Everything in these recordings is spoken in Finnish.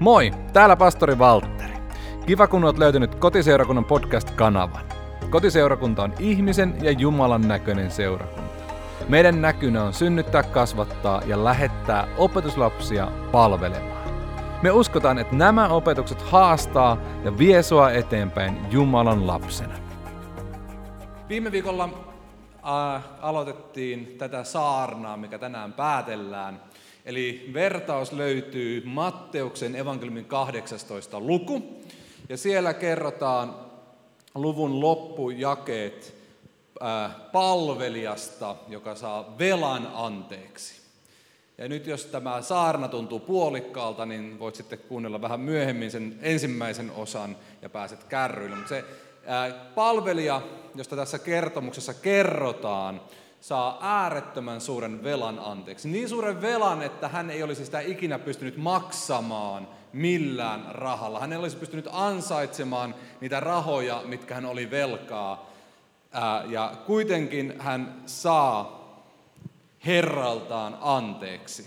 Moi, täällä pastori Valtteri. Kiva, kun olet löytänyt Kotiseurakunnan podcast-kanavan. Kotiseurakunta on ihmisen ja Jumalan näköinen seurakunta. Meidän näkynä on synnyttää, kasvattaa ja lähettää opetuslapsia palvelemaan. Me uskotaan, että nämä opetukset haastaa ja vie sua eteenpäin Jumalan lapsena. Viime viikolla aloitettiin tätä saarnaa, mikä tänään päätellään. Eli vertaus löytyy Matteuksen evankeliumin 18. luku. Ja siellä kerrotaan luvun loppujakeet palvelijasta, joka saa velan anteeksi. Ja nyt jos tämä saarna tuntuu puolikkaalta, niin voit sitten kuunnella vähän myöhemmin sen ensimmäisen osan ja pääset kärryille. Mutta se palvelija, josta tässä kertomuksessa kerrotaan, saa äärettömän suuren velan anteeksi. Niin suuren velan, että hän ei olisi sitä ikinä pystynyt maksamaan millään rahalla. Hän ei olisi pystynyt ansaitsemaan niitä rahoja, mitkä hän oli velkaa. Ja kuitenkin hän saa Herraltaan anteeksi.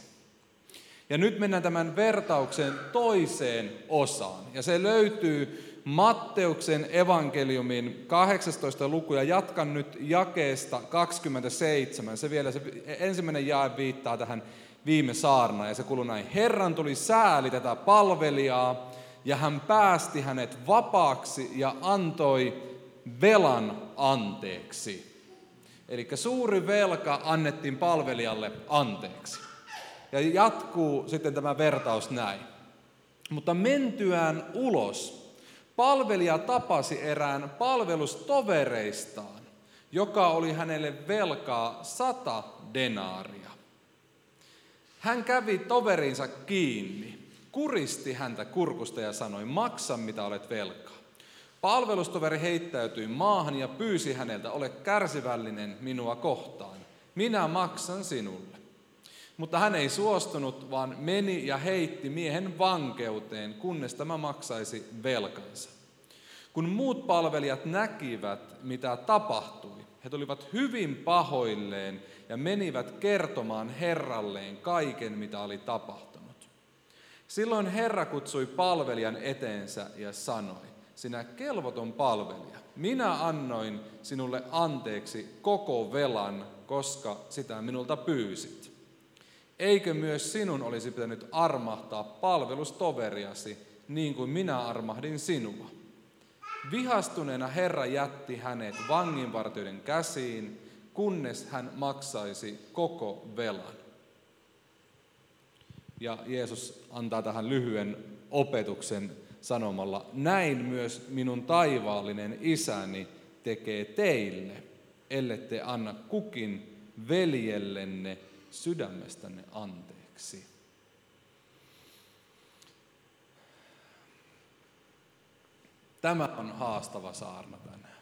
Ja nyt mennään tämän vertauksen toiseen osaan. Ja se löytyy Matteuksen evankeliumin 18. luku, ja jatkan nyt jakeesta 27. Se ensimmäinen jae viittaa tähän viime saarnaan, ja se kuuluu näin. Herran tuli sääli tätä palvelijaa, ja hän päästi hänet vapaaksi ja antoi velan anteeksi. Eli suuri velka annettiin palvelijalle anteeksi. Ja jatkuu sitten tämä vertaus näin. Mutta mentyään ulos palvelija tapasi erään palvelustovereistaan, joka oli hänelle velkaa 100 denaaria. Hän kävi toverinsa kiinni, kuristi häntä kurkusta ja sanoi, maksa mitä olet velkaa. Palvelustoveri heittäytyi maahan ja pyysi häneltä, ole kärsivällinen minua kohtaan, minä maksan sinulle. Mutta hän ei suostunut, vaan meni ja heitti miehen vankeuteen, kunnes tämä maksaisi velkansa. Kun muut palvelijat näkivät, mitä tapahtui, he tulivat hyvin pahoilleen ja menivät kertomaan herralleen kaiken, mitä oli tapahtunut. Silloin herra kutsui palvelijan eteensä ja sanoi, sinä kelvoton palvelija, minä annoin sinulle anteeksi koko velan, koska sitä minulta pyysit. Eikö myös sinun olisi pitänyt armahtaa palvelustoveriasi, niin kuin minä armahdin sinua? Vihastuneena Herra jätti hänet vanginvartijoiden käsiin, kunnes hän maksaisi koko velan. Ja Jeesus antaa tähän lyhyen opetuksen sanomalla, näin myös minun taivaallinen isäni tekee teille, ellette anna kukin veljellenne sydämestänne anteeksi. Tämä on haastava saarna tänään.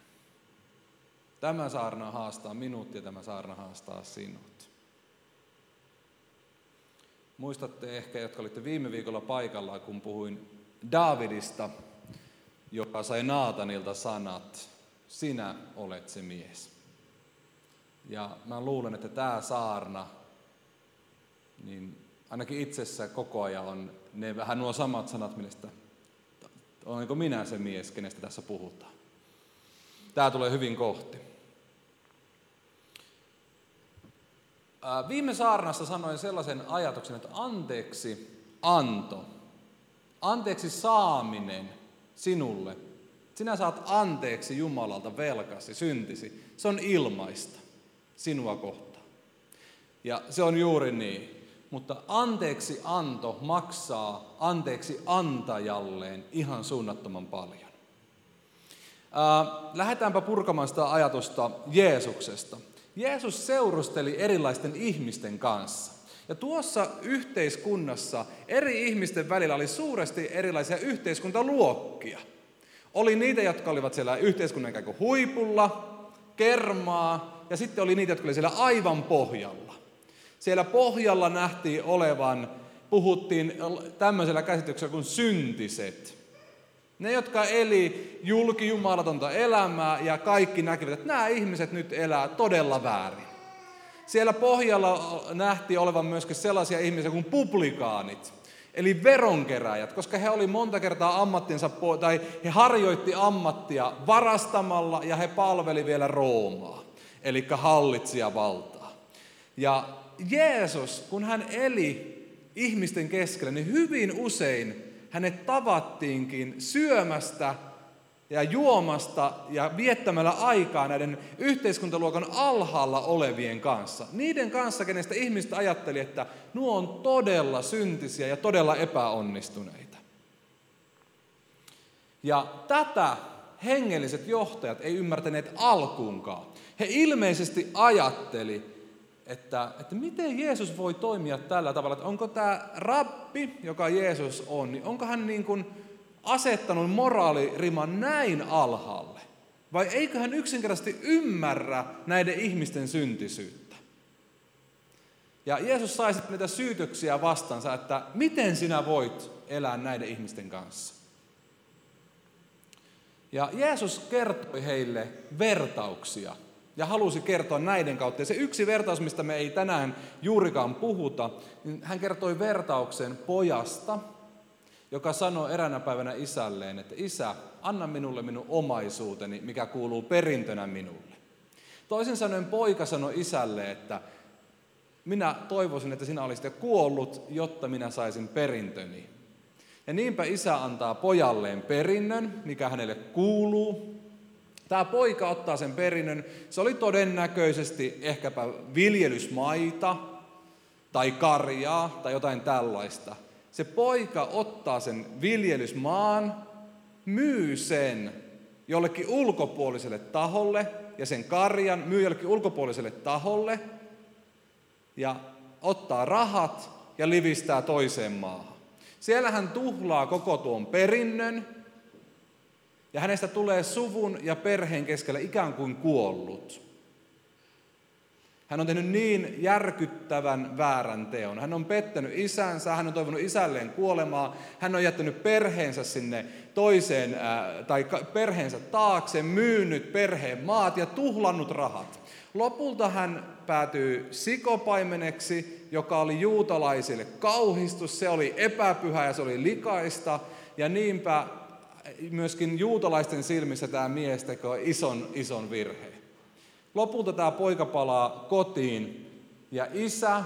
Tämä saarna haastaa minut ja tämä saarna haastaa sinut. Muistatte ehkä, jotka olitte viime viikolla paikalla, kun puhuin Daavidista, joka sai Naatanilta sanat, sinä olet se mies. Ja mä luulen, että tämä saarna niin ainakin itsessä koko ajan on ne vähän nuo samat sanat, mistä olenko minä se mies, kenestä tässä puhutaan. Tämä tulee hyvin kohti. Viime saarnassa sanoin sellaisen ajatuksen, että anteeksi anto, anteeksi saaminen sinulle. Sinä saat anteeksi Jumalalta velkasi, syntisi. Se on ilmaista sinua kohtaan. Ja se on juuri niin, mutta anteeksi anto maksaa anteeksi antajalleen ihan suunnattoman paljon. Lähdetäänpä purkamaan sitä ajatusta Jeesuksesta. Jeesus seurusteli erilaisten ihmisten kanssa. Ja tuossa yhteiskunnassa eri ihmisten välillä oli suuresti erilaisia yhteiskuntaluokkia. Oli niitä, jotka olivat siellä yhteiskunnan ikään kuin huipulla, kermaa, ja sitten oli niitä, jotka olivat siellä aivan pohjalla. Siellä pohjalla nähtiin olevan, puhuttiin tämmöisellä käsityksellä kuin syntiset. Ne, jotka eli julkijumalatonta elämää ja kaikki näkivät, että nämä ihmiset nyt elää todella väärin. Siellä pohjalla nähtiin olevan myöskin sellaisia ihmisiä kuin publikaanit. eli veronkeräjät, koska he oli monta kertaa ammattinsa, tai he harjoitti ammattia varastamalla ja he palveli vielä Roomaa, eli hallitsijavaltaa. Ja Jeesus, kun hän eli ihmisten keskellä, niin hyvin usein hänet tavattiinkin syömästä ja juomasta ja viettämällä aikaa näiden yhteiskuntaluokan alhaalla olevien kanssa. Niiden kanssa, kenestä ihmiset ajatteli, että nuo on todella syntisiä ja todella epäonnistuneita. Ja tätä hengelliset johtajat ei ymmärtäneet alkuunkaan. He ilmeisesti ajatteli, että miten Jeesus voi toimia tällä tavalla, että onko tämä rabbi, joka Jeesus on, niin onko hän niin kuin asettanut moraaliriman näin alhaalle? Vai eikö hän yksinkertaisesti ymmärrä näiden ihmisten syntisyyttä? Ja Jeesus sai sitten niitä syytöksiä vastansa, että miten sinä voit elää näiden ihmisten kanssa? Ja Jeesus kertoi heille vertauksia ja halusi kertoa näiden kautta. Ja se yksi vertaus, mistä me ei tänään juurikaan puhuta, niin hän kertoi vertauksen pojasta, joka sanoi eräänä päivänä isälleen, että isä, anna minulle minun omaisuuteni, mikä kuuluu perintönä minulle. Toisin sanoen poika sanoi isälle, että minä toivoisin, että sinä olisit kuollut, jotta minä saisin perintöni. Ja niinpä isä antaa pojalleen perinnön, mikä hänelle kuuluu. Tämä poika ottaa sen perinnön. Se oli todennäköisesti ehkäpä viljelysmaita tai karjaa tai jotain tällaista. Se poika ottaa sen viljelysmaan, myy sen jollekin ulkopuoliselle taholle ja sen karjan myy jollekin ulkopuoliselle taholle ja ottaa rahat ja livistää toiseen maahan. Siellä hän tuhlaa koko tuon perinnön ja hänestä tulee suvun ja perheen keskellä ikään kuin kuollut. Hän on tehnyt niin järkyttävän väärän teon. Hän on pettänyt isänsä, hän on toivonut isälleen kuolemaa, hän on jättänyt perheensä sinne toiseen, tai perheensä taakse, myynyt perheen maat ja tuhlannut rahat. Lopulta hän päätyy sikopaimeneksi, joka oli juutalaisille kauhistus, se oli epäpyhä ja se oli likaista, ja niinpä myöskin juutalaisten silmissä tämä mies tekee ison virheen. Lopulta tämä poika palaa kotiin ja isä,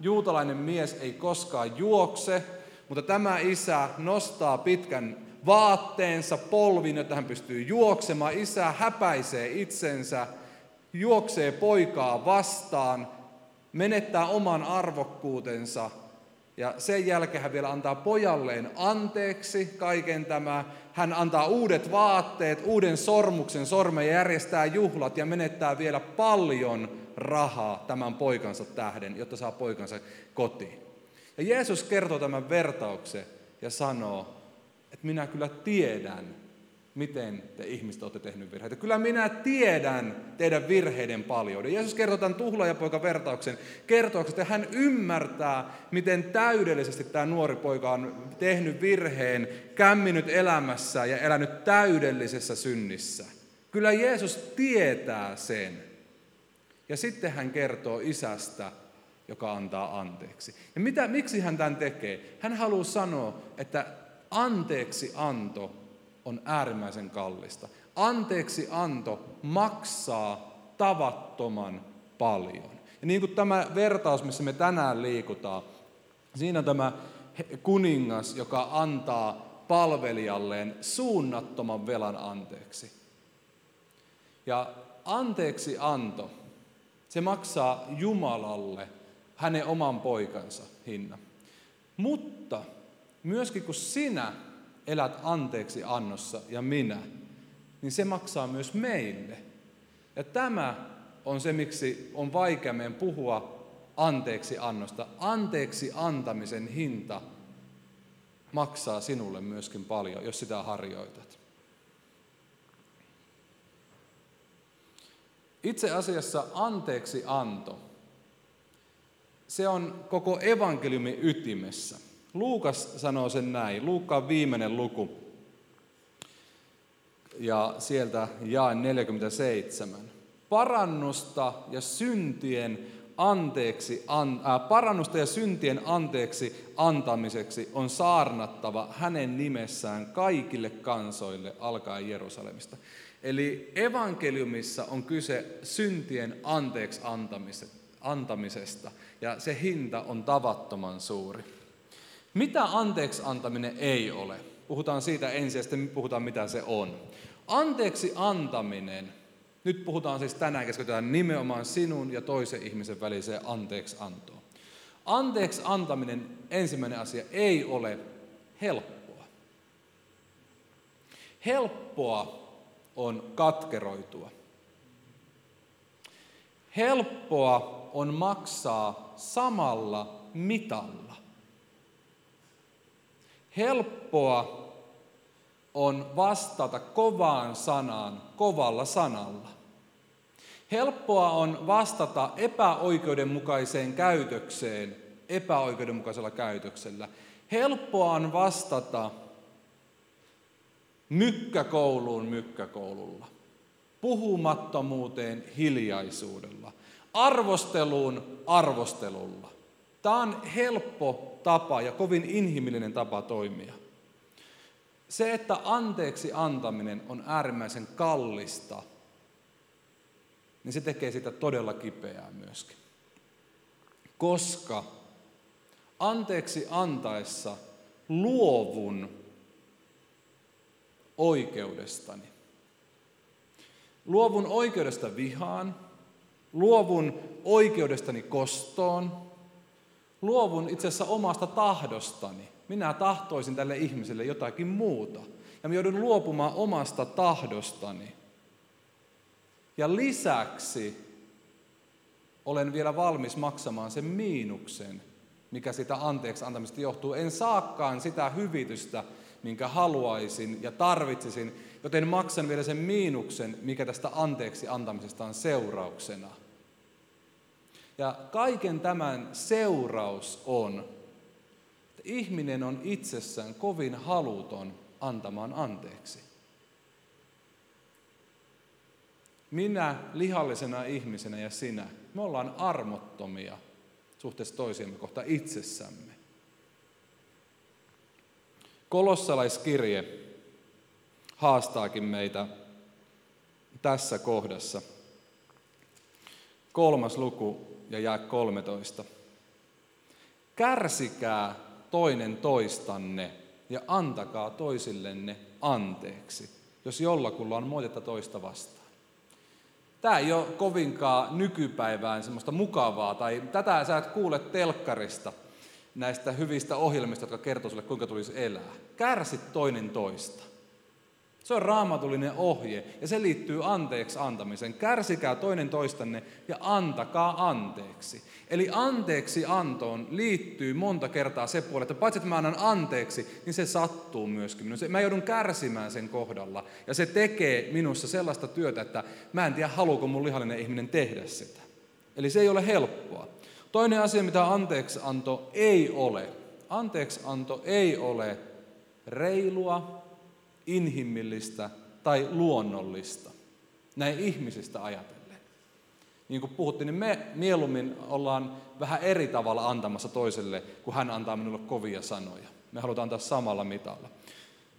juutalainen mies, ei koskaan juokse, mutta tämä isä nostaa pitkän vaatteensa polviin, jotta hän pystyy juoksemaan. Isä häpäisee itsensä, juoksee poikaa vastaan, menettää oman arvokkuutensa ja sen jälkeen hän vielä antaa pojalleen anteeksi kaiken tämä. Hän antaa uudet vaatteet, uuden sormuksen, sormen järjestää juhlat ja menettää vielä paljon rahaa tämän poikansa tähden, jotta saa poikansa kotiin. Ja Jeesus kertoo tämän vertauksen ja sanoo, että minä kyllä tiedän, miten te ihmiset olette tehnyt virheitä. Kyllä minä tiedän teidän virheiden paljouden. Jeesus kertoo tämän tuhlaajapoikan vertauksen kertauksesta, että hän ymmärtää, miten täydellisesti tämä nuori poika on tehnyt virheen, kämminyt elämässä ja elänyt täydellisessä synnissä. Kyllä Jeesus tietää sen. Ja sitten hän kertoo isästä, joka antaa anteeksi. Ja miksi hän tämän tekee? Hän haluaa sanoa, että anteeksi anto on äärimmäisen kallista. Anteeksianto maksaa tavattoman paljon. Ja niin kuin tämä vertaus, missä me tänään liikutaan, siinä on tämä kuningas, joka antaa palvelijalleen suunnattoman velan anteeksi. Ja anteeksianto, se maksaa Jumalalle hänen oman poikansa hinnan. Mutta myöskin kun sinä elät anteeksi annossa ja minä, niin se maksaa myös meille. Ja tämä on se, miksi on vaikea meidän puhua anteeksi annosta. Anteeksi antamisen hinta maksaa sinulle myöskin paljon, jos sitä harjoitat. Itse asiassa anteeksi anto, se on koko evankeliumin ytimessä. Luukas sanoo sen näin. Luukkaan viimeinen luku. Ja sieltä jae 47. Parannusta ja syntien parannusta ja syntien anteeksi antamiseksi on saarnattava hänen nimessään kaikille kansoille alkaen Jerusalemista. Eli evankeliumissa on kyse syntien anteeksi antamisesta, ja se hinta on tavattoman suuri. Mitä anteeksi antaminen ei ole? Puhutaan siitä ensin ja sitten puhutaan mitä se on. Anteeksi antaminen, nyt puhutaan siis tänään, keskitytään nimenomaan sinun ja toisen ihmisen väliseen anteeksiantoon. Anteeksi antaminen, ensimmäinen asia, ei ole helppoa. Helppoa on katkeroitua. Helppoa on maksaa samalla mitalla. Helppoa on vastata kovaan sanaan kovalla sanalla. Helppoa on vastata epäoikeudenmukaiseen käytökseen epäoikeudenmukaisella käytöksellä. Helppoa on vastata mykkäkouluun mykkäkoululla. Puhumattomuuteen hiljaisuudella. Arvosteluun arvostelulla. Tämä on helppo tapa ja kovin inhimillinen tapa toimia. Se, että anteeksi antaminen on äärimmäisen kallista, niin se tekee sitä todella kipeää myöskin. Koska anteeksi antaessa luovun oikeudestani. Luovun oikeudesta vihaan, luovun oikeudestani kostoon, luovun itse asiassa omasta tahdostani. Minä tahtoisin tälle ihmiselle jotakin muuta. Ja minä joudun luopumaan omasta tahdostani. Ja lisäksi olen vielä valmis maksamaan sen miinuksen, mikä sitä anteeksi antamista johtuu. En saakaan sitä hyvitystä, minkä haluaisin ja tarvitsisin, joten maksan vielä sen miinuksen, mikä tästä anteeksi antamisesta on seurauksena. Ja kaiken tämän seuraus on, että ihminen on itsessään kovin haluton antamaan anteeksi. Minä lihallisena ihmisenä ja sinä, me ollaan armottomia suhteessa toisiamme kohta itsessämme. Kolossalaiskirje haastaakin meitä tässä kohdassa. 3. luku. Ja jae 13. Kärsikää toinen toistanne ja antakaa toisillenne anteeksi, jos jollakulla on moitetta toista vastaan. Tämä ei ole kovinkaan nykypäivään semmoista mukavaa, tai tätä sä et kuule telkkarista näistä hyvistä ohjelmista, jotka kertoo sulle, kuinka tulisi elää. Kärsi toinen toista. Se on raamatullinen ohje, ja se liittyy anteeksi antamiseen. Kärsikää toinen toistanne ja antakaa anteeksi. Eli anteeksi antoon liittyy monta kertaa se puoli, että paitsi että mä annan anteeksi, niin se sattuu myöskin minussa. Mä joudun kärsimään sen kohdalla, ja se tekee minussa sellaista työtä, että mä en tiedä, haluuko mun lihallinen ihminen tehdä sitä. Eli se ei ole helppoa. Toinen asia, mitä anteeksianto ei ole. Anteeksianto ei ole reilua, inhimillistä tai luonnollista, näin ihmisistä ajatellen. Niin kuin puhuttiin, niin me mieluummin ollaan vähän eri tavalla antamassa toiselle, kun hän antaa minulle kovia sanoja. Me halutaan antaa samalla mitalla.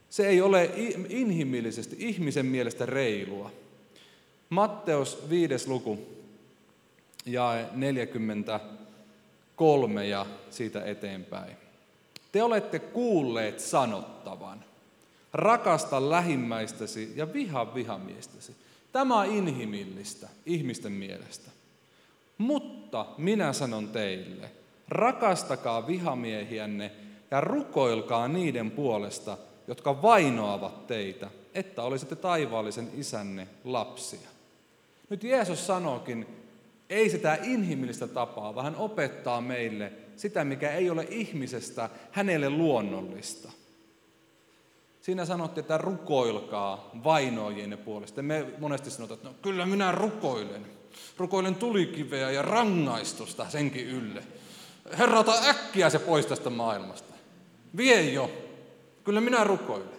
Se ei ole inhimillisesti, ihmisen mielestä reilua. Matteus 5. luku, jae 43 ja siitä eteenpäin. Te olette kuulleet sanottavan. Rakasta lähimmäistäsi ja vihaa vihamiestäsi. Tämä on inhimillistä ihmisten mielestä. Mutta minä sanon teille, rakastakaa vihamiehiänne ja rukoilkaa niiden puolesta, jotka vainoavat teitä, että olisitte taivaallisen isänne lapsia. Nyt Jeesus sanookin, ei sitä inhimillistä tapaa, vaan hän opettaa meille sitä, mikä ei ole ihmisestä hänelle luonnollista. Siinä sanottiin, että rukoilkaa vainoajienne puolesta. Me monesti sanotaan, että no, kyllä minä rukoilen. Rukoilen tulikiveä ja rangaistusta senkin ylle. Herra, ota äkkiä se pois tästä maailmasta. Vie jo. Kyllä minä rukoilen.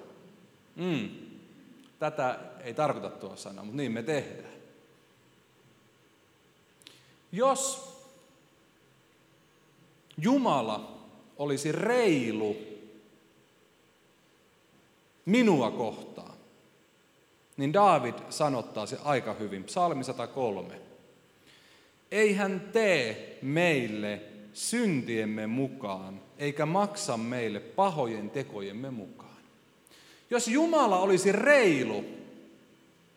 Tätä ei tarkoita tuo sana, mutta niin me tehdään. Jos Jumala olisi reilu minua kohtaan, niin Daavid sanottaa se aika hyvin. Psalmi 103. Ei hän tee meille syntiemme mukaan, eikä maksa meille pahojen tekojemme mukaan. Jos Jumala olisi reilu,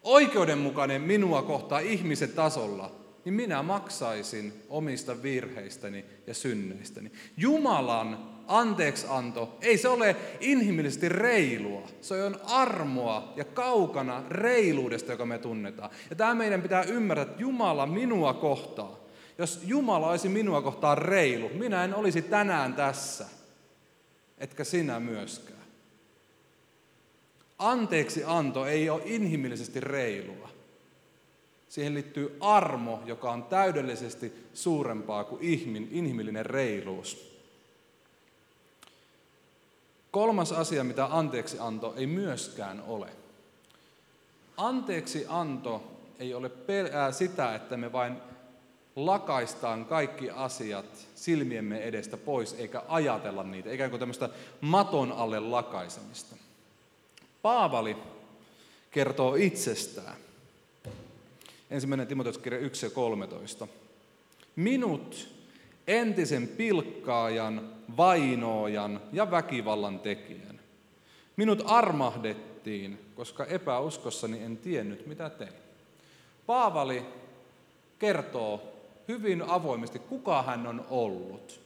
oikeudenmukainen minua kohtaan ihmisen tasolla, niin minä maksaisin omista virheistäni ja synneistäni. Jumalan anteeksianto ei se ole inhimillisesti reilua. Se on armoa ja kaukana reiluudesta, joka me tunnetaan. Ja tämä meidän pitää ymmärtää, että Jumala minua kohtaan. Jos Jumala olisi minua kohtaan reilu, minä en olisi tänään tässä, etkä sinä myöskään. Anteeksianto ei ole inhimillisesti reilua. Siihen liittyy armo, joka on täydellisesti suurempaa kuin inhimillinen reiluus. Kolmas asia, mitä anteeksianto ei myöskään ole. Anteeksianto ei ole sitä, että me vain lakaistaan kaikki asiat silmiemme edestä pois, eikä ajatella niitä, ikään kuin tämmöistä maton alle lakaisemista. Paavali kertoo itsestään. Ensimmäinen Timoteuskirje 1:13. Minut, entisen pilkkaajan, vainoojan ja väkivallan tekijän. Minut armahdettiin, koska epäuskossani en tiennyt, mitä tein. Paavali kertoo hyvin avoimesti, kuka hän on ollut,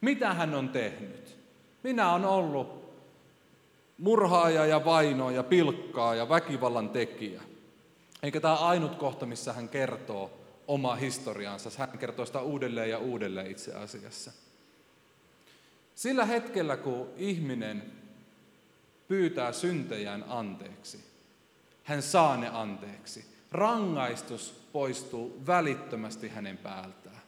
mitä hän on tehnyt. Minä olen ollut murhaaja ja vainooja, pilkkaaja, väkivallan tekijä. Eikä tämä ainut kohta, missä hän kertoo omaa historiaansa. Hän kertoo sitä uudelleen ja uudelleen itse asiassa. Sillä hetkellä, kun ihminen pyytää syntejään anteeksi, hän saa ne anteeksi. Rangaistus poistuu välittömästi hänen päältään.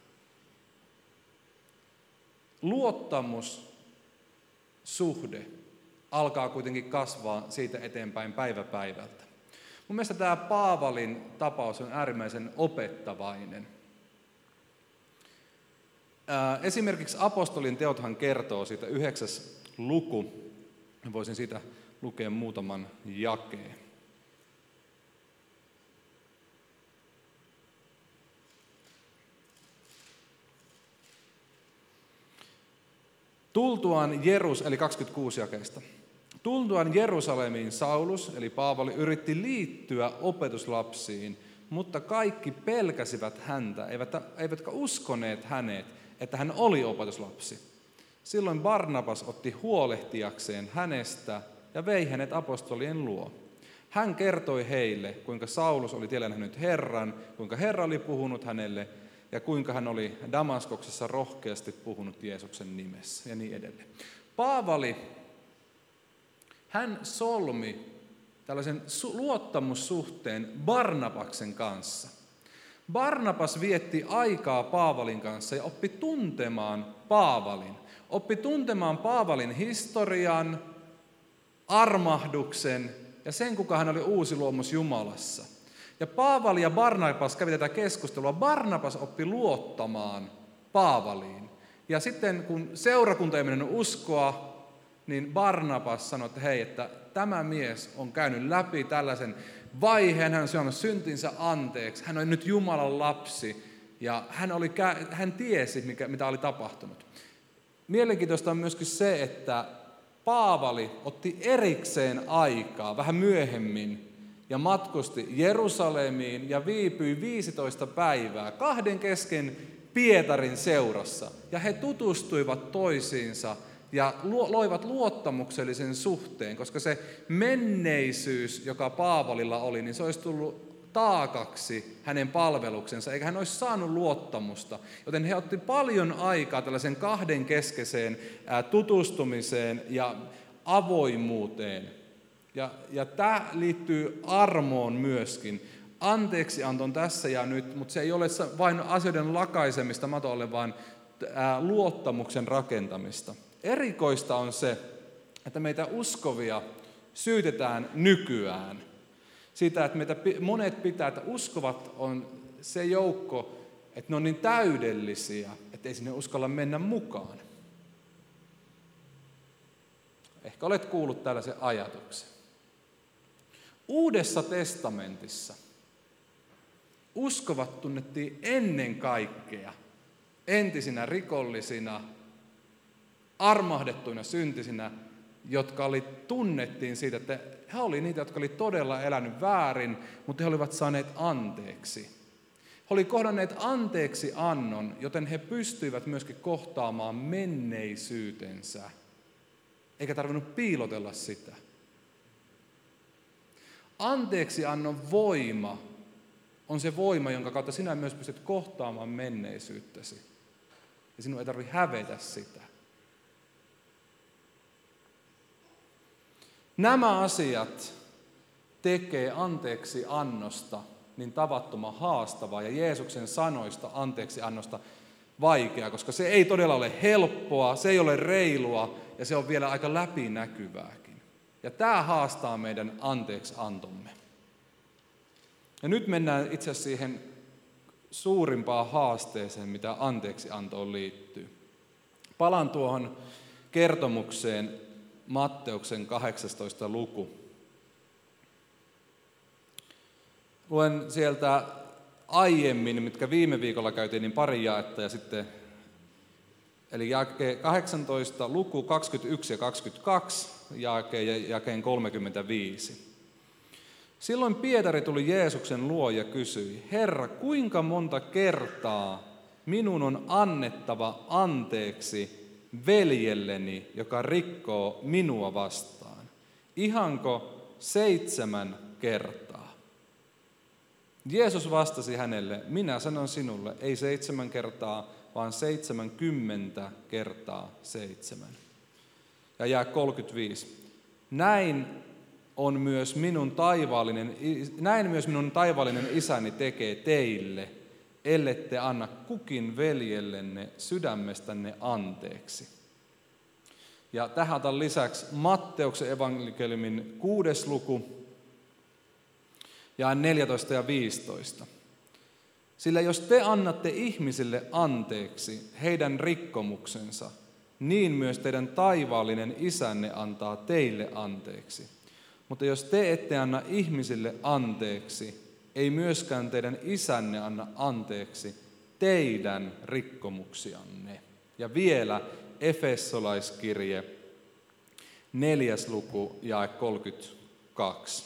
Luottamussuhde alkaa kuitenkin kasvaa siitä eteenpäin päivä päivältä. Mun mielestä tämä Paavalin tapaus on äärimmäisen opettavainen. Esimerkiksi apostolin teothan kertoo siitä 9. luku. Voisin siitä lukea muutaman jakeen. Eli 26 jakeista. Tultuaan Jerusalemiin Saulus, eli Paavali, yritti liittyä opetuslapsiin, mutta kaikki pelkäsivät häntä, eivätkä uskoneet hänet, että hän oli opetuslapsi. Silloin Barnabas otti huolehtijakseen hänestä ja vei hänet apostolien luo. Hän kertoi heille, kuinka Saulus oli tiellä nähnyt Herran, kuinka Herra oli puhunut hänelle ja kuinka hän oli Damaskoksessa rohkeasti puhunut Jeesuksen nimessä ja niin edelleen. Paavali, hän solmi tällaisen luottamussuhteen Barnabaksen kanssa. Barnabas vietti aikaa Paavalin kanssa ja oppi tuntemaan Paavalin. Oppi tuntemaan Paavalin historian, armahduksen ja sen, kuka hän oli uusi luomus Jumalassa. Ja Paavali ja Barnabas kävi tätä keskustelua. Barnabas oppi luottamaan Paavaliin. Ja sitten kun seurakunta ei mennyt uskoa, niin Barnabas sanoi, että hei, että tämä mies on käynyt läpi tällaisen vaiheen, hän on saanut syntinsä anteeksi, hän on nyt Jumalan lapsi ja hän tiesi, mitä oli tapahtunut. Mielenkiintoista on myöskin se, että Paavali otti erikseen aikaa vähän myöhemmin ja matkusti Jerusalemiin ja viipyi 15 päivää kahden kesken Pietarin seurassa ja he tutustuivat toisiinsa ja loivat luottamuksellisen suhteen, koska se menneisyys, joka Paavalilla oli, niin se olisi tullut taakaksi hänen palveluksensa, eikä hän olisi saanut luottamusta. Joten he otti paljon aikaa tällaisen kahden keskeiseen tutustumiseen ja avoimuuteen. Ja tämä liittyy armoon myöskin. Anteeksianto on tässä ja nyt, mutta se ei ole vain asioiden lakaisemista matolle, vaan luottamuksen rakentamista. Erikoista on se, että meitä uskovia syytetään nykyään. Siitä, että meitä monet pitää, että uskovat on se joukko, että ne on niin täydellisiä, että ei sinne uskalla mennä mukaan. Ehkä olet kuullut tällaisen ajatuksen. Uudessa testamentissa uskovat tunnettiin ennen kaikkea entisinä rikollisina, armahdettuina syntisinä, jotka oli, tunnettiin siitä, että he olivat niitä, jotka olivat todella elänyt väärin, mutta he olivat saaneet anteeksi. He olivat kohdanneet anteeksi annon, joten he pystyivät myöskin kohtaamaan menneisyytensä, eikä tarvinnut piilotella sitä. Anteeksiannon voima on se voima, jonka kautta sinä myös pystyt kohtaamaan menneisyyttäsi. Ja sinun ei tarvitse hävetä sitä. Nämä asiat tekee anteeksiannosta niin tavattoman haastavaa ja Jeesuksen sanoista anteeksiannosta vaikeaa, koska se ei todella ole helppoa, se ei ole reilua ja se on vielä aika läpinäkyvääkin. Ja tämä haastaa meidän anteeksiantomme. Ja nyt mennään itse asiassa siihen suurimpaan haasteeseen, mitä anteeksiantoon liittyy. Palaan tuohon kertomukseen Matteuksen 18. luku. Luen sieltä aiemmin, mitkä viime viikolla käytiin, niin pari jaetta ja sitten, eli jae 18, luku 21 ja 22, jakeen 35. Silloin Pietari tuli Jeesuksen luo ja kysyi, Herra, kuinka monta kertaa minun on annettava anteeksi veljelleni, joka rikkoo minua vastaan? Ihanko 7 kertaa? Jeesus vastasi hänelle, minä sanon sinulle, ei 7 kertaa, vaan 70 kertaa 7. Ja jää 35. Näin myös minun taivaallinen isäni tekee teille, ellette anna kukin veljellenne sydämestänne anteeksi. Ja tähän otan lisäksi Matteuksen evankeliumin 6. luku, jae 14 ja 15. Sillä jos te annatte ihmisille anteeksi heidän rikkomuksensa, niin myös teidän taivaallinen isänne antaa teille anteeksi. Mutta jos te ette anna ihmisille anteeksi, ei myöskään teidän isänne anna anteeksi teidän rikkomuksianne. Ja vielä Efessolaiskirje 4. luku, jae 32.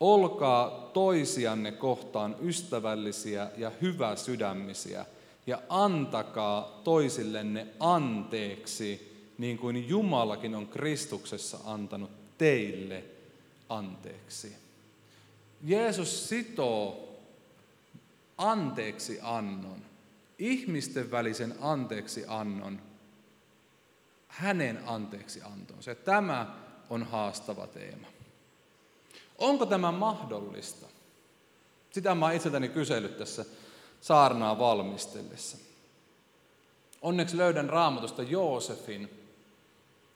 Olkaa toisianne kohtaan ystävällisiä ja hyväsydämisiä, ja antakaa toisillenne anteeksi, niin kuin Jumalakin on Kristuksessa antanut teille anteeksi. Jeesus sitoo anteeksiannon, ihmisten välisen anteeksiannon, hänen anteeksiantonsa. Ja tämä on haastava teema. Onko tämä mahdollista? Sitä mä oon itseltäni kysellyt tässä saarnaa valmistellessa. Onneksi löydän Raamatusta Joosefin,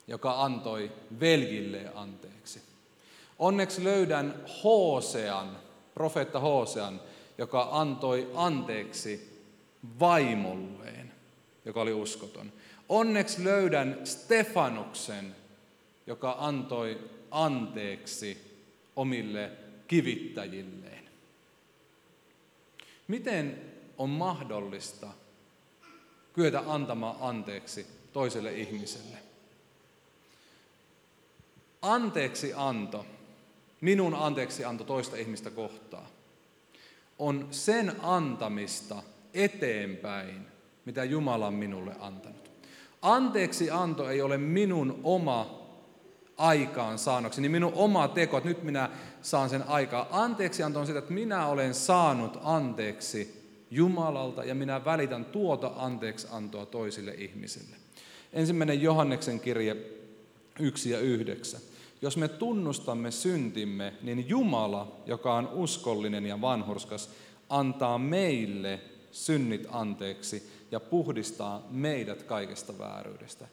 joka antoi veljilleen anteeksi. Onneksi löydän profeetta Hoosean, joka antoi anteeksi vaimolleen, joka oli uskoton. Onneksi löydän Stefanuksen, joka antoi anteeksi omille kivittäjilleen. Miten on mahdollista kyetä antamaan anteeksi toiselle ihmiselle? Anteeksianto. Minun anteeksianto toista ihmistä kohtaan on sen antamista eteenpäin, mitä Jumala on minulle antanut. Anteeksianto ei ole minun oma aikaansaannokseni, niin minun oma teko, että nyt minä saan sen aikaa. Anteeksianto on sitä, että minä olen saanut anteeksi Jumalalta ja minä välitän tuota anteeksiantoa toisille ihmisille. Ensimmäinen Johanneksen kirje 1:9. Jos me tunnustamme syntimme, niin Jumala, joka on uskollinen ja vanhurskas, antaa meille synnit anteeksi ja puhdistaa meidät kaikesta vääryydestä.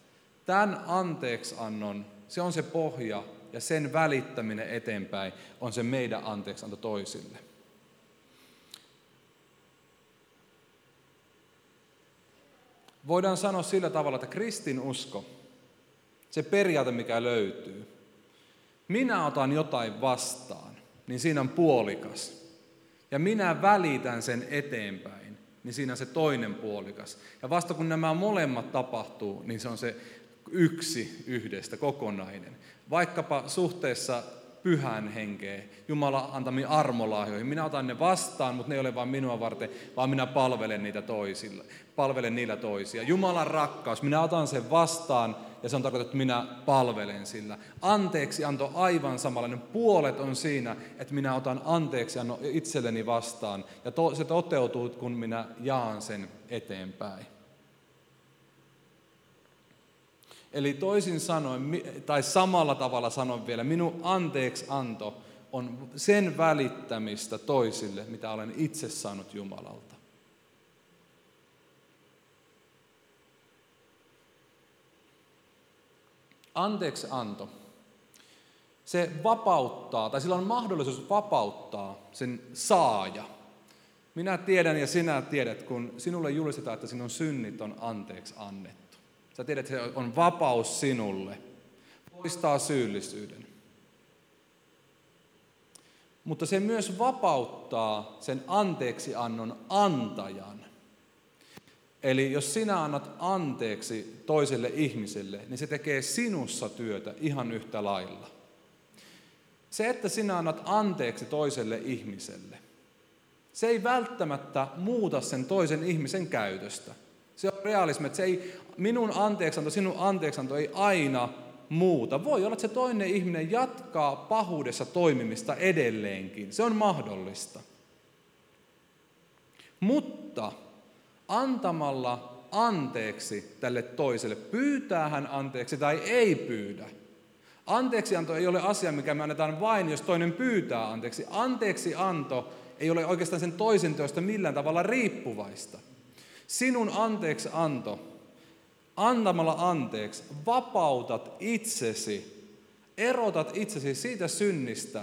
Tämän anteeksiannon, se on se pohja ja sen välittäminen eteenpäin on se meidän anteeksianto toisille. Voidaan sanoa sillä tavalla, että kristinusko, se periaate, mikä löytyy. Minä otan jotain vastaan, niin siinä on puolikas. Ja minä välitän sen eteenpäin, niin siinä on se toinen puolikas. Ja vasta kun nämä molemmat tapahtuu, niin se on se yksi yhdestä kokonainen. Vaikkapa suhteessa Pyhän henkeen, Jumala antamiin armolahjoihin. Minä otan ne vastaan, mutta ne ei ole vain minua varten, vaan minä palvelen niitä toisilla. Palvelen niillä toisia. Jumalan rakkaus, minä otan sen vastaan ja se on tarkoitettu, että minä palvelen sillä. Anteeksianto aivan samanlainen. Puolet on siinä, että minä otan anteeksianto itselleni vastaan. Ja se toteutuu, kun minä jaan sen eteenpäin. Eli toisin sanoen, tai samalla tavalla sanon vielä, minun anteeksianto on sen välittämistä toisille, mitä olen itse saanut Jumalalta. Anteeksianto, se vapauttaa, tai sillä on mahdollisuus vapauttaa sen saaja. Minä tiedän ja sinä tiedät, kun sinulle julistetaan, että sinun synnit on anteeksi annettu. Sä tiedät, että se on vapaus sinulle, poistaa syyllisyyden. Mutta se myös vapauttaa sen anteeksiannon antajan. Eli jos sinä annat anteeksi toiselle ihmiselle, niin se tekee sinussa työtä ihan yhtä lailla. Se, että sinä annat anteeksi toiselle ihmiselle, se ei välttämättä muuta sen toisen ihmisen käytöstä. Se on realismi, että se ei, minun anteeksianto, sinun anteeksianto ei aina muuta. Voi olla, että se toinen ihminen jatkaa pahuudessa toimimista edelleenkin. Se on mahdollista. Mutta antamalla anteeksi tälle toiselle, pyytää hän anteeksi tai ei pyydä. Anteeksianto ei ole asia, mikä me annetaan vain, jos toinen pyytää anteeksi. Anteeksianto ei ole oikeastaan sen toisen työstä millään tavalla riippuvaista. Sinun anteeksianto, antamalla anteeksi, vapautat itsesi, erotat itsesi siitä synnistä,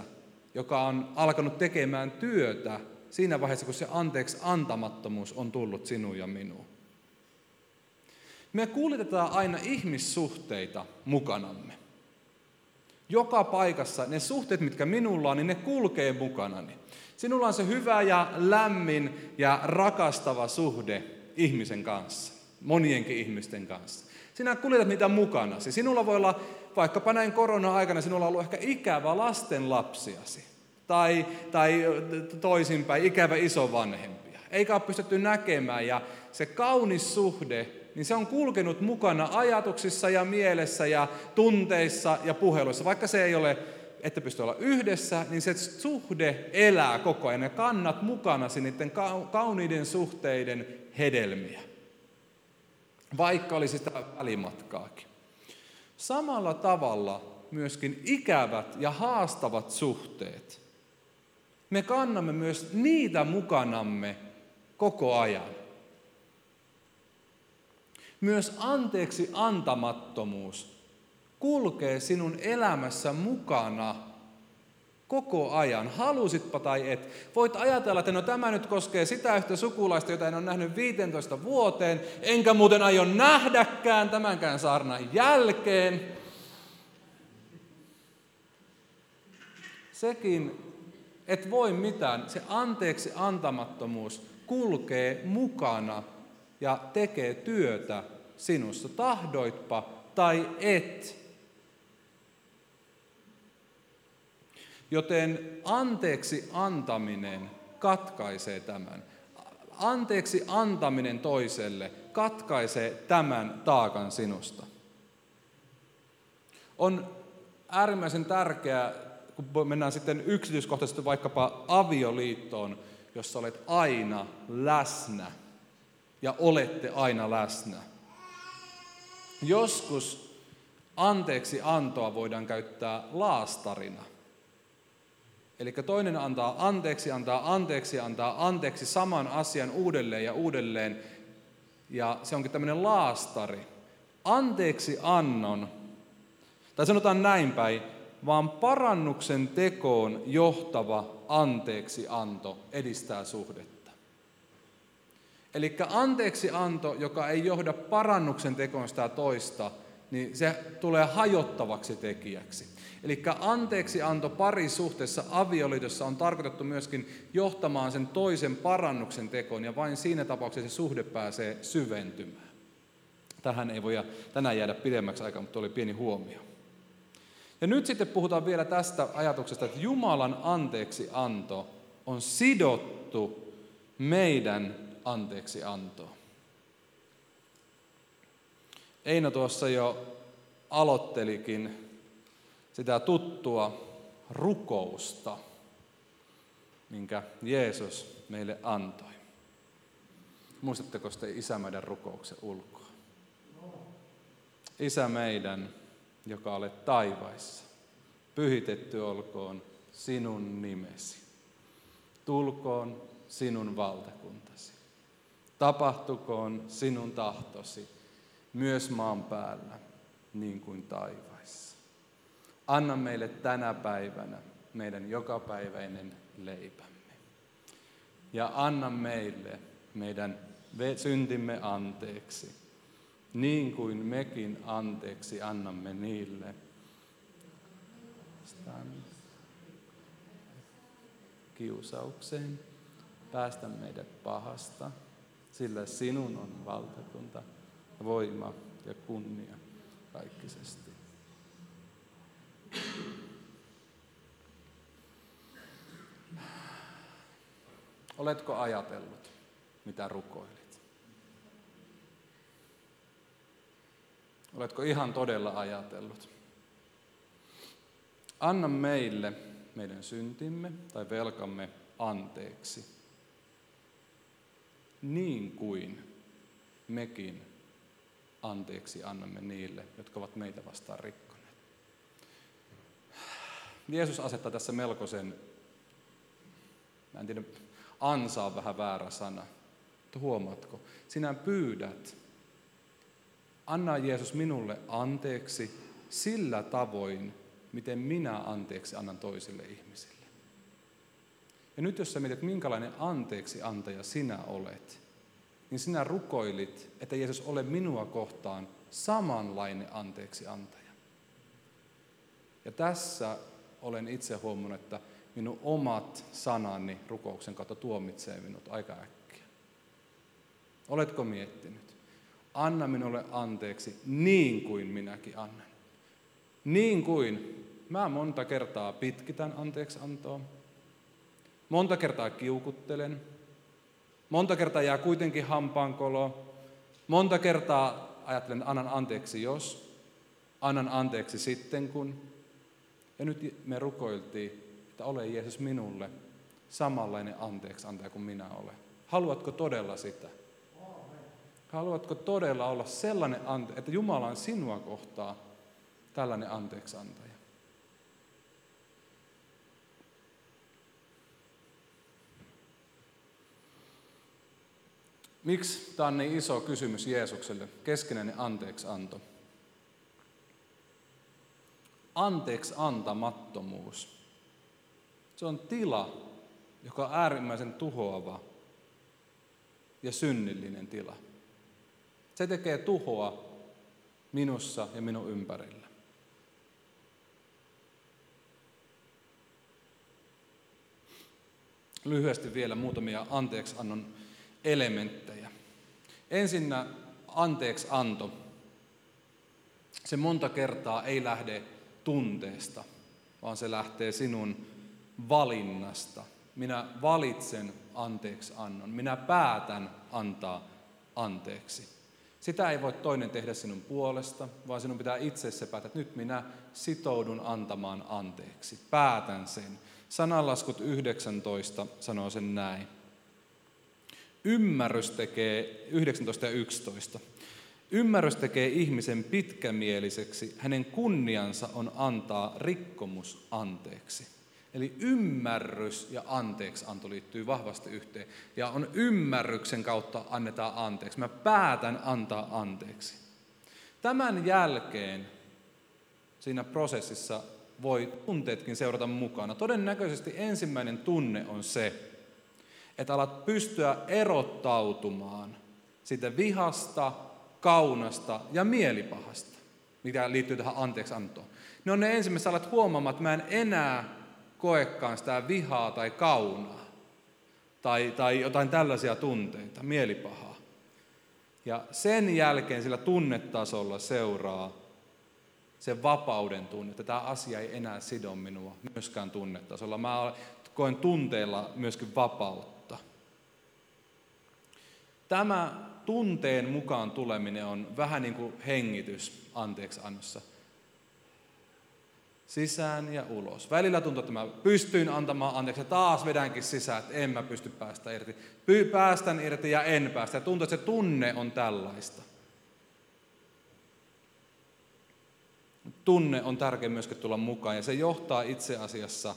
joka on alkanut tekemään työtä siinä vaiheessa, kun se anteeksi antamattomuus on tullut sinuun ja minuun. Me kuljetetaan aina ihmissuhteita mukanamme. Joka paikassa ne suhteet, mitkä minulla on, niin ne kulkee mukanani. Sinulla on se hyvä ja lämmin ja rakastava suhde ihmisen kanssa, monienkin ihmisten kanssa. Sinä kuljetat niitä mukanasi. Sinulla voi olla, vaikkapa näin korona-aikana, sinulla on ollut ehkä ikävä lasten lapsiasi. Tai toisinpäin, ikävä isovanhempia. Eikä ole pystytty näkemään. Ja se kaunis suhde, niin se on kulkenut mukana ajatuksissa ja mielessä ja tunteissa ja puheluissa. Vaikka se ei ole, että pysty olla yhdessä, niin se suhde elää koko ajan ja kannat mukanasi niiden kauniiden suhteiden hedelmiä. Vaikka olisi sitä välimatkaakin. Samalla tavalla myöskin ikävät ja haastavat suhteet. Me kannamme myös niitä mukanamme koko ajan. Myös anteeksi antamattomuus kulkee sinun elämässä mukana koko ajan, halusitpa tai et. Voit ajatella, että no tämä nyt koskee sitä yhtä sukulaista, jota en ole nähnyt 15 vuoteen, enkä muuten aio nähdäkään tämänkään saarnan jälkeen. Sekin et voi mitään, se anteeksi antamattomuus kulkee mukana ja tekee työtä sinussa, tahdoitpa tai et. Joten anteeksi antaminen katkaisee tämän. Anteeksi antaminen toiselle katkaisee tämän taakan sinusta. On äärimmäisen tärkeää, kun mennään sitten yksityiskohtaisesti vaikkapa avioliittoon, jossa olet aina läsnä ja olette aina läsnä. Joskus anteeksi antoa voidaan käyttää laastarina. Eli toinen antaa anteeksi saman asian uudelleen. Ja se onkin tämmöinen laastari. Anteeksi annon, tai sanotaan näin päin, vaan parannuksen tekoon johtava anteeksi anto edistää suhdetta. Eli anteeksi anto, joka ei johda parannuksen tekoon sitä toista, niin se tulee hajottavaksi tekijäksi. Eli anteeksianto parisuhteessa avioliitossa on tarkoitettu myöskin johtamaan sen toisen parannuksen tekoon, ja vain siinä tapauksessa se suhde pääsee syventymään. Tähän ei voi tänään jäädä pidemmäksi aikaa, mutta oli pieni huomio. Ja nyt sitten puhutaan vielä tästä ajatuksesta, että Jumalan anteeksianto on sidottu meidän anteeksiantoon. Eino tuossa jo aloittelikin sitä tuttua rukousta, minkä Jeesus meille antoi. Muistatteko te Isä meidän rukouksen ulkoa? Isä meidän, joka olet taivaissa, pyhitetty olkoon sinun nimesi. Tulkoon sinun valtakuntasi. Tapahtukoon sinun tahtosi, myös maan päällä, niin kuin taivaissa. Anna meille tänä päivänä meidän jokapäiväinen leipämme. Ja anna meille meidän syntimme anteeksi, niin kuin mekin anteeksi annamme niille. Kiusaukseen päästä meidät pahasta, sillä sinun on valtakunta, voima ja kunnia kaikkisesti. Oletko ajatellut, mitä rukoilit? Oletko ihan todella ajatellut? Anna meille meidän syntimme tai velkamme anteeksi, niin kuin mekin anteeksi annamme niille, jotka ovat meitä vastaan rikkoneet. Jeesus asettaa tässä melkoisen, mä en tiedä, ansaa vähän väärä sana, mutta huomaatko? Sinä pyydät, anna Jeesus minulle anteeksi sillä tavoin, miten minä anteeksi annan toisille ihmisille. Ja nyt jos sä mietit, minkälainen anteeksiantaja sinä olet, niin sinä rukoilit, että Jeesus ole minua kohtaan samanlainen anteeksiantaja. Ja tässä olen itse huomannut, että minun omat sanani rukouksen kautta tuomitsee minut aika äkkiä. Oletko miettinyt? Anna minulle anteeksi niin kuin minäkin annan. Niin kuin mä monta kertaa pitkitän anteeksiantoa, monta kertaa kiukuttelen, monta kertaa jää kuitenkin hampaankoloon. Monta kertaa ajattelen, annan anteeksi jos, annan anteeksi sitten kun. Ja nyt me rukoiltiin, että ole Jeesus minulle samanlainen anteeksiantaja kuin minä olen. Haluatko todella sitä? Haluatko todella olla sellainen, että Jumala on sinua kohtaan tällainen anteeksiantaja? Miksi tämä on niin iso kysymys Jeesukselle, keskinäinen anteeksianto? Anteeksiantamattomuus. Se on tila, joka on äärimmäisen tuhoava ja synnillinen tila. Se tekee tuhoa minussa ja minun ympärillä. Lyhyesti vielä muutamia anteeksiannon elementtejä. Ensinnä anteeksianto. Se monta kertaa ei lähde tunteesta, vaan se lähtee sinun valinnasta. Minä valitsen anteeksiannon. Minä päätän antaa anteeksi. Sitä ei voi toinen tehdä sinun puolesta, vaan sinun pitää itse se päätä, että nyt minä sitoudun antamaan anteeksi. Päätän sen. Sananlaskut 19 sanoo sen näin. Ymmärrys tekee, 19 ja 11. Ymmärrys tekee ihmisen pitkämieliseksi, hänen kunniansa on antaa rikkomus anteeksi. Eli ymmärrys ja anteeksianto liittyy vahvasti yhteen. Ja on ymmärryksen kautta annetaan anteeksi. Mä päätän antaa anteeksi. Tämän jälkeen siinä prosessissa voi tunteetkin seurata mukana. Todennäköisesti ensimmäinen tunne on se, että alat pystyä erottautumaan siitä vihasta, kaunasta ja mielipahasta. mitä liittyy tähän anteeksiantoon. Ne on ne ensimmäiset alat huomaamaan, että mä en enää koekaan sitä vihaa tai kaunaa tai jotain tällaisia tunteita, mielipahaa. Ja sen jälkeen sillä tunnetasolla seuraa sen vapauden tunne, että tämä asia ei enää sido minua myöskään tunnetasolla. Mä koen tunteilla myöskin vapautta. Tämä tunteen mukaan tuleminen on vähän niin kuin hengitys anteeksiannossa. Sisään ja ulos. Välillä tuntuu, että mä pystyin antamaan anteeksi ja taas vedänkin sisään, että en mä pysty päästä irti. Päästän irti ja en päästä. Ja tuntuu, että se tunne on tällaista. Tunne on tärkeä myöskin tulla mukaan ja se johtaa itse asiassa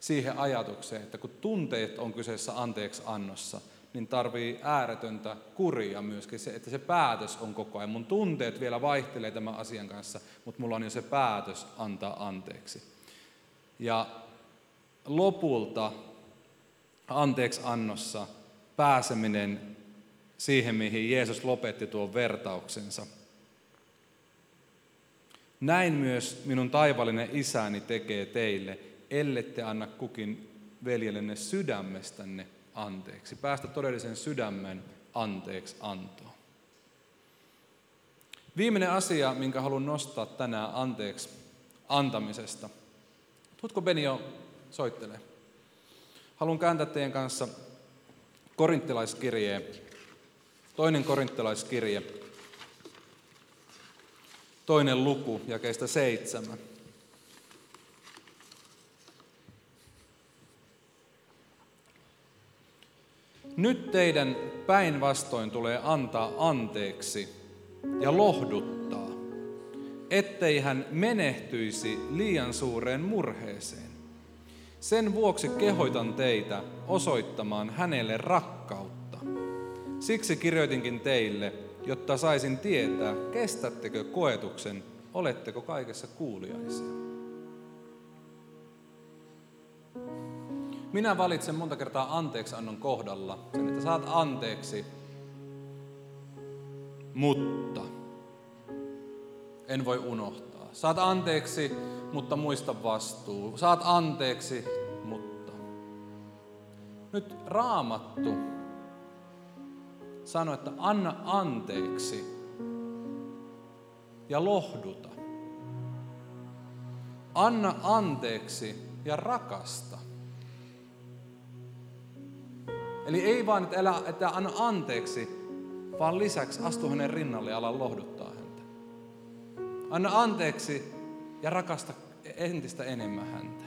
siihen ajatukseen, että kun tunteet on kyseessä anteeksiannossa, niin tarvii ääretöntä kuria myöskin, että se päätös on koko ajan. Mun tunteet vielä vaihtelee tämän asian kanssa, mutta mulla on jo se päätös antaa anteeksi. Ja lopulta anteeksiannossa pääseminen siihen, mihin Jeesus lopetti tuon vertauksensa. Näin myös minun taivallinen isäni tekee teille, ellette anna kukin veljellenne sydämestänne anteeksi. Päästä todellisen sydämen anteeksi antoon. Viimeinen asia, minkä haluan nostaa tänään anteeksi antamisesta. Tutko Benio soittelee? Haluan kääntää teidän kanssa korinttilaiskirjeen. 2. korinttilaiskirje. 2. luku, jakeesta 7. Nyt teidän päinvastoin tulee antaa anteeksi ja lohduttaa, ettei hän menehtyisi liian suureen murheeseen. Sen vuoksi kehoitan teitä osoittamaan hänelle rakkautta. Siksi kirjoitinkin teille, jotta saisin tietää, kestättekö koetuksen, oletteko kaikessa kuuliaisia. Minä valitsen monta kertaa anteeksiannon kohdalla sen, että saat anteeksi, mutta en voi unohtaa. Saat anteeksi, mutta muista vastuu. Saat anteeksi, mutta. Nyt Raamattu sanoi, että anna anteeksi ja lohduta. Anna anteeksi ja rakasta. Eli ei vaan, että anna anteeksi, vaan lisäksi astu hänen rinnalle ja ala lohduttaa häntä. Anna anteeksi ja rakasta entistä enemmän häntä.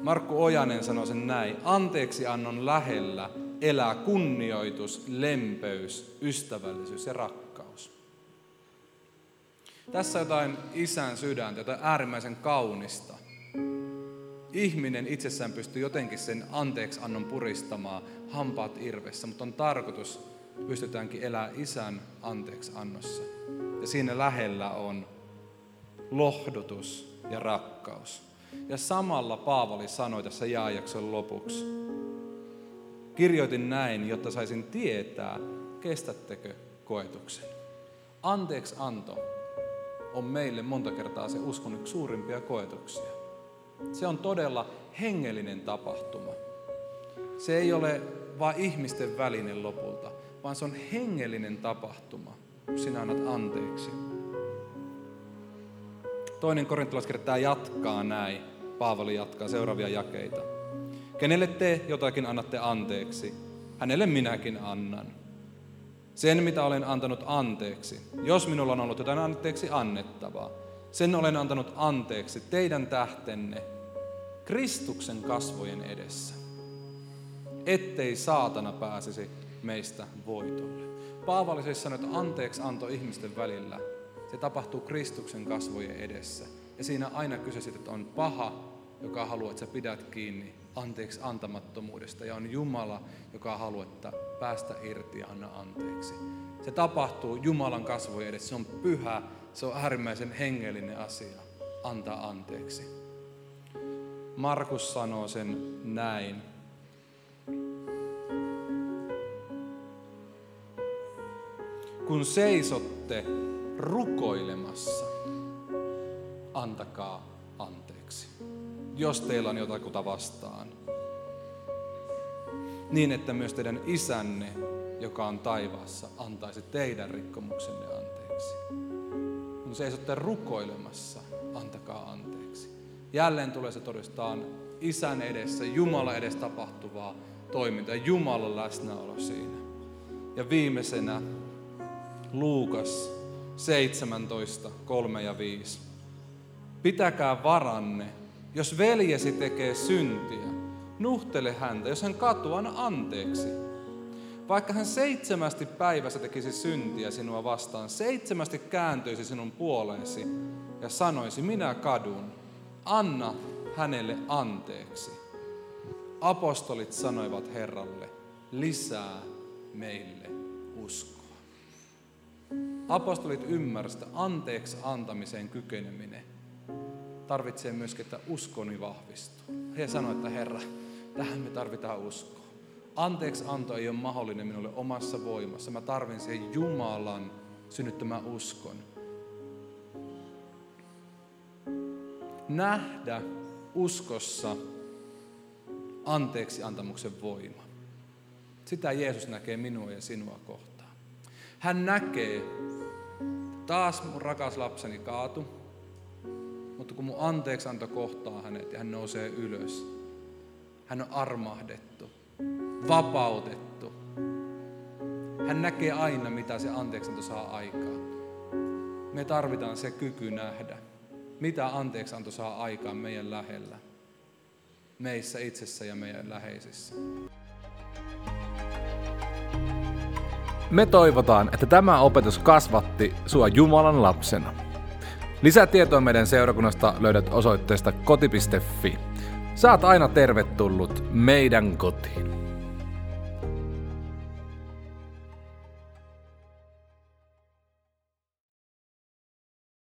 Markku Ojanen sanoi sen näin. Anteeksiannon lähellä elää kunnioitus, lempeys, ystävällisyys ja rakkaus. Tässä jotain isän sydäntä, jotain äärimmäisen kaunista. Ihminen itsessään pystyy jotenkin sen anteeksiannon puristamaan hampaat irvessä, mutta on tarkoitus, pystytäänkin elää isän anteeksiannossa. Ja siinä lähellä on lohdutus ja rakkaus. Ja samalla Paavali sanoi tässä jaajakson lopuksi. Kirjoitin näin, jotta saisin tietää, kestättekö koetuksen. Anteeksianto on meille monta kertaa se uskon yksi suurimpia koetuksia. Se on todella hengellinen tapahtuma. Se ei ole vain ihmisten välinen lopulta, vaan se on hengellinen tapahtuma, kun sinä annat anteeksi. 2. korinttilaiskirje jatkaa näin. Paavali jatkaa seuraavia jakeita. Kenelle te jotakin annatte anteeksi, hänelle minäkin annan. Sen, mitä olen antanut anteeksi, jos minulla on ollut jotain anteeksi annettavaa, sen olen antanut anteeksi teidän tähtenne Kristuksen kasvojen edessä, ettei saatana pääsisi meistä voitolle. Paavali siis sanoi, että anteeksianto ihmisten välillä, se tapahtuu Kristuksen kasvojen edessä. Ja siinä aina kyse siitä, että on paha, joka haluaa, että sä pidät kiinni anteeksi antamattomuudesta. Ja on Jumala, joka haluaa, että päästä irti ja anna anteeksi. Se tapahtuu Jumalan kasvojen edessä, se on pyhä. Se on äärimmäisen hengellinen asia, antaa anteeksi. Markus sanoo sen näin. kun seisotte rukoilemassa, antakaa anteeksi, jos teillä on jotakuta vastaan, niin että myös teidän isänne, joka on taivaassa, antaisi teidän rikkomuksenne anteeksi. Kun seisotte rukoilemassa, antakaa anteeksi. Jälleen tulee se todistaan isän edessä, Jumala edessä tapahtuvaa toimintaa, Jumalan läsnäolo siinä. Ja viimeisenä Luukas 17:3-5. Pitäkää varanne, jos veljesi tekee syntiä, nuhtele häntä, jos hän katuu, anna anteeksi. Vaikka hän 7 päivässä tekisi syntiä sinua vastaan, 7 kääntyisi sinun puoleesi ja sanoisi, minä kadun, anna hänelle anteeksi. Apostolit sanoivat Herralle, lisää meille uskoa. Apostolit ymmärsivät, että anteeksi antamiseen kykeneminen tarvitsee myöskin, että uskoni vahvistuu. He sanoivat, että Herra, tähän me tarvitaan uskoa. Anteeksi anto ei ole mahdollinen minulle omassa voimassa. Mä tarvin siihen Jumalan synnyttämään uskon. Nähdä uskossa anteeksi antamuksen voima. Sitä Jeesus näkee minua ja sinua kohtaan. Hän näkee, taas mun rakas lapseni kaatu, mutta kun mun anteeksianto kohtaa hänet ja hän nousee ylös, hän on armahdettu, vapautettu. Hän näkee aina, mitä se anteeksianto saa aikaan. Me tarvitaan se kyky nähdä, mitä anteeksianto saa aikaan meidän lähellä, meissä itsessä ja meidän läheisissä. Me toivotaan, että tämä opetus kasvatti sua Jumalan lapsena. Lisätietoa meidän seurakunnasta löydät osoitteesta koti.fi. Saat aina tervetullut meidän kotiin.